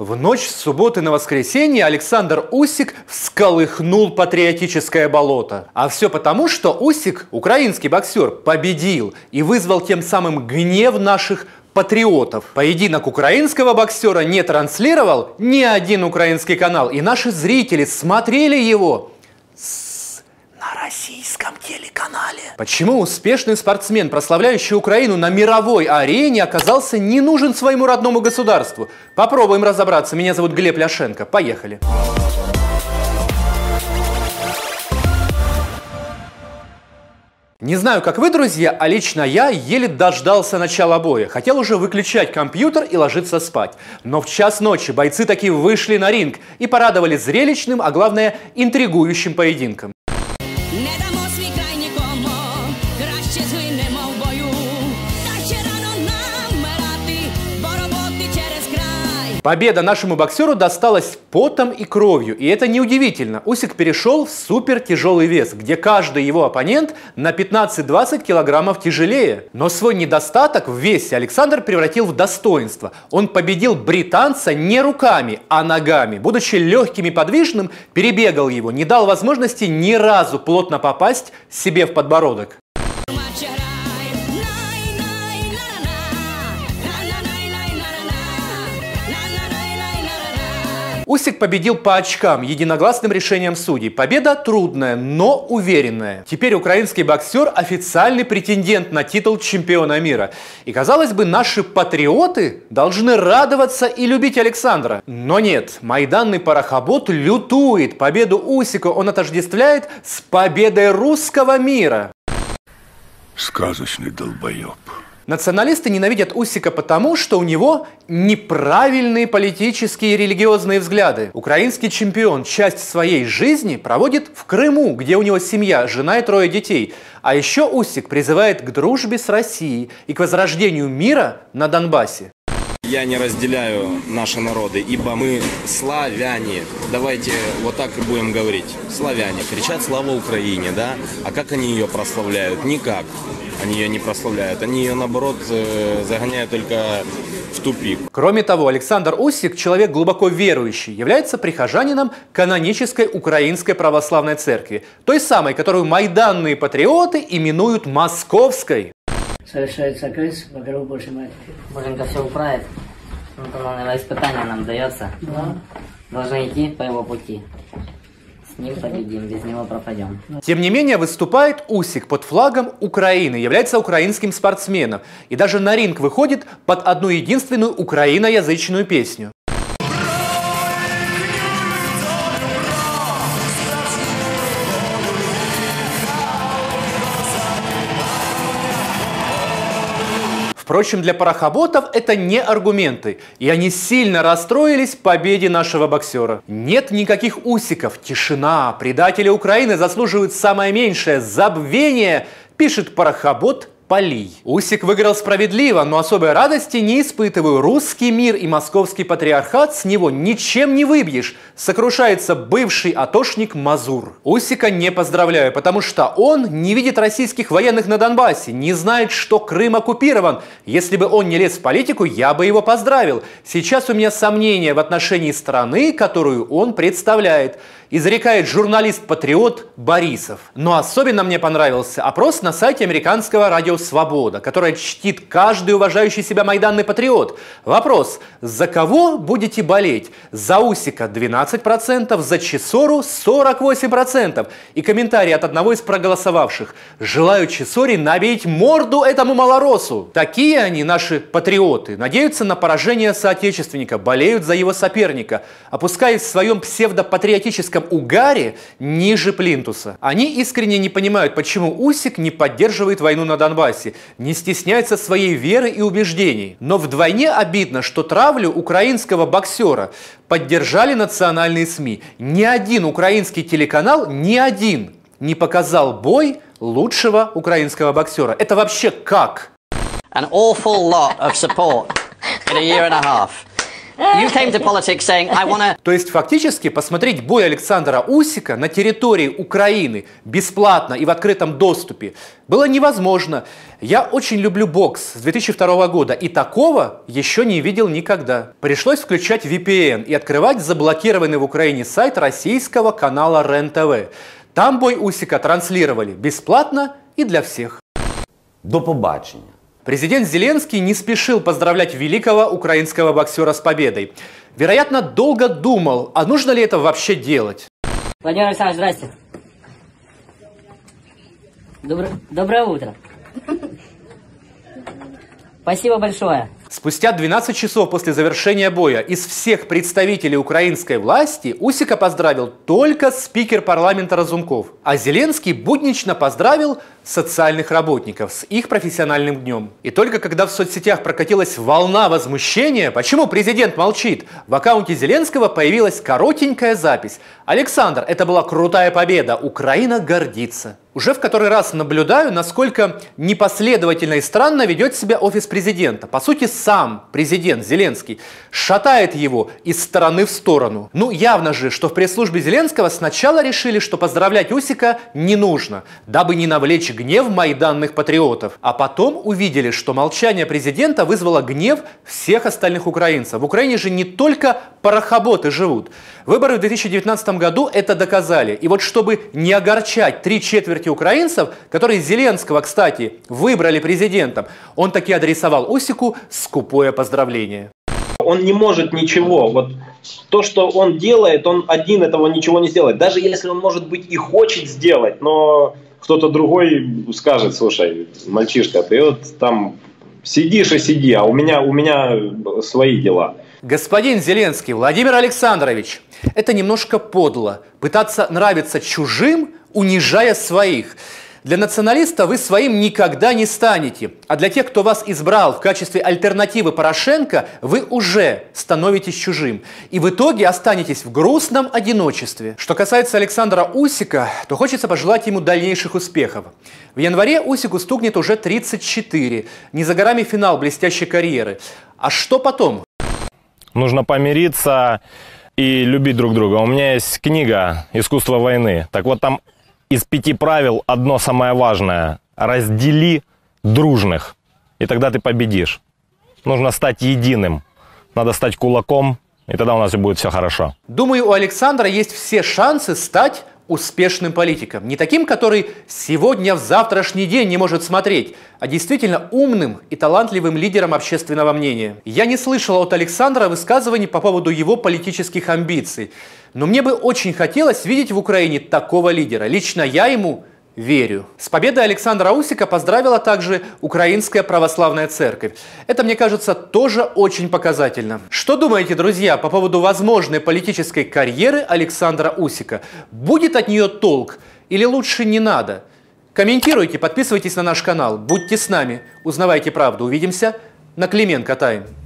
В ночь с субботы на воскресенье Александр Усик всколыхнул патриотическое болото. А все потому, что Усик, украинский боксер, победил и вызвал тем самым гнев наших патриотов. Поединок украинского боксера не транслировал ни один украинский канал, и наши зрители смотрели его на российском телеканале. Почему успешный спортсмен, прославляющий Украину на мировой арене, оказался не нужен своему родному государству? Попробуем разобраться. Меня зовут Глеб Ляшенко. Поехали. Не знаю, как вы, друзья, а лично я еле дождался начала боя. Хотел уже выключать компьютер и ложиться спать. Но в час ночи бойцы таки вышли на ринг и порадовали зрелищным, а главное, интригующим поединком. Победа нашему боксеру досталась потом и кровью, и это неудивительно. Усик перешел в супертяжелый вес, где каждый его оппонент на 15-20 килограммов тяжелее. Но свой недостаток в весе Александр превратил в достоинство. Он победил британца не руками, а ногами. Будучи легким и подвижным, перебегал его, не дал возможности ни разу плотно попасть себе в подбородок. Усик победил по очкам, единогласным решением судей. Победа трудная, но уверенная. Теперь украинский боксер официальный претендент на титул чемпиона мира. И, казалось бы, наши патриоты должны радоваться и любить Александра. Но нет, майданный парохобот лютует. Победу Усика он отождествляет с победой русского мира. Сказочный долбоеб. Националисты ненавидят Усика потому, что у него неправильные политические и религиозные взгляды. Украинский чемпион часть своей жизни проводит в Крыму, где у него семья, жена и 3 детей. А еще Усик призывает к дружбе с Россией и к возрождению мира на Донбассе. Я не разделяю наши народы, ибо мы славяне. Давайте вот так и будем говорить. Славяне. Кричат «Слава Украине», да? А как они ее прославляют? Никак. Они ее не прославляют. Они ее, наоборот, загоняют только в тупик. Кроме того, Александр Усик, человек глубоко верующий, является прихожанином канонической Украинской Православной Церкви. Той самой, которую майданные патриоты именуют «Московской». Совершается крыс, вокруг больше мать. Боженька все управит. Ну, главное, испытание нам дается. Да. Должны идти по его пути. С ним победим, без него пропадем. Тем не менее, выступает Усик под флагом Украины, является украинским спортсменом. И даже на ринг выходит под одну единственную украиноязычную песню. Впрочем, для парохоботов это не аргументы, и они сильно расстроились в победе нашего боксера. Нет никаких усиков, тишина, предатели Украины заслуживают самое меньшее забвение, пишет парохобот Полий. Усик выиграл справедливо, но особой радости не испытываю. Русский мир и московский патриархат с него ничем не выбьешь, сокрушается бывший атошник Мазур. Усика не поздравляю, потому что он не видит российских военных на Донбассе, не знает, что Крым оккупирован. Если бы он не лез в политику, я бы его поздравил. Сейчас у меня сомнения в отношении страны, которую он представляет, изрекает журналист-патриот Борисов. Но особенно мне понравился опрос на сайте американского радио Свобода, которая чтит каждый уважающий себя майданный патриот. Вопрос: за кого будете болеть? За Усика 12%, за Чесору 48%. И комментарий от одного из проголосовавших: желаю Чесоре набить морду этому малоросу. Такие они, наши патриоты, надеются на поражение соотечественника, болеют за его соперника, опускаясь в своем псевдопатриотическом угаре ниже плинтуса. Они искренне не понимают, почему Усик не поддерживает войну на Донбассе, не стесняется своей веры и убеждений. Но вдвойне обидно, что травлю украинского боксера поддержали национальные СМИ. Ни один украинский телеканал, ни один не показал бой лучшего украинского боксера. Это вообще как? You came to politics saying, I wanna... То есть фактически посмотреть бой Александра Усика на территории Украины бесплатно и в открытом доступе было невозможно. Я очень люблю бокс с 2002 года и такого еще не видел никогда. Пришлось включать VPN и открывать заблокированный в Украине сайт российского канала РЕН-ТВ. Там бой Усика транслировали бесплатно и для всех. До побачення. Президент Зеленский не спешил поздравлять великого украинского боксера с победой. Вероятно, долго думал, а нужно ли это вообще делать. Владимир Александрович, здрасте. Доброе утро. Спасибо большое. Спустя 12 часов после завершения боя из всех представителей украинской власти Усика поздравил только спикер парламента Разумков, а Зеленский буднично поздравил социальных работников с их профессиональным днем. И только когда в соцсетях прокатилась волна возмущения, почему президент молчит, в аккаунте Зеленского появилась коротенькая запись. Александр, это была крутая победа, Украина гордится. Уже в который раз наблюдаю, насколько непоследовательно и странно ведет себя офис президента. По сути, сам президент Зеленский шатает его из стороны в сторону. Ну, явно же, что в пресс-службе Зеленского сначала решили, что поздравлять Усика не нужно, дабы не навлечь гнев майданных патриотов. А потом увидели, что молчание президента вызвало гнев всех остальных украинцев. В Украине же не только порохоботы живут. Выборы в 2019 году это доказали. И вот чтобы не огорчать 3/4 украинцев, которые Зеленского, кстати, выбрали президентом, он таки адресовал Усику скупое поздравление. Он не может ничего. Вот то, что он делает, он один этого ничего не сделает. Даже если он, может быть, и хочет сделать, но кто-то другой скажет: слушай, мальчишка, ты вот там сидишь и сиди, а у меня свои дела. Господин Зеленский, Владимир Александрович, это немножко подло. Пытаться нравиться чужим, унижая своих. Для националиста вы своим никогда не станете, а для тех, кто вас избрал в качестве альтернативы Порошенко, вы уже становитесь чужим и в итоге останетесь в грустном одиночестве. Что касается Александра Усика, то хочется пожелать ему дальнейших успехов. В январе Усику стукнет уже 34, не за горами финал блестящей карьеры. А что потом? Нужно помириться и любить друг друга. У меня есть книга «Искусство войны». Так вот там из 5 правил одно самое важное. Раздели дружных, и тогда ты победишь. Нужно стать единым, надо стать кулаком, и тогда у нас будет все хорошо. Думаю, у Александра есть все шансы стать успешным политиком. Не таким, который сегодня в завтрашний день не может смотреть, а действительно умным и талантливым лидером общественного мнения. Я не слышал от Александра высказываний по поводу его политических амбиций. Но мне бы очень хотелось видеть в Украине такого лидера. Лично я ему верю. С победой Александра Усика поздравила также Украинская Православная Церковь. Это, мне кажется, тоже очень показательно. Что думаете, друзья, по поводу возможной политической карьеры Александра Усика? Будет от нее толк или лучше не надо? Комментируйте, подписывайтесь на наш канал, будьте с нами, узнавайте правду. Увидимся на Клименко Тайм.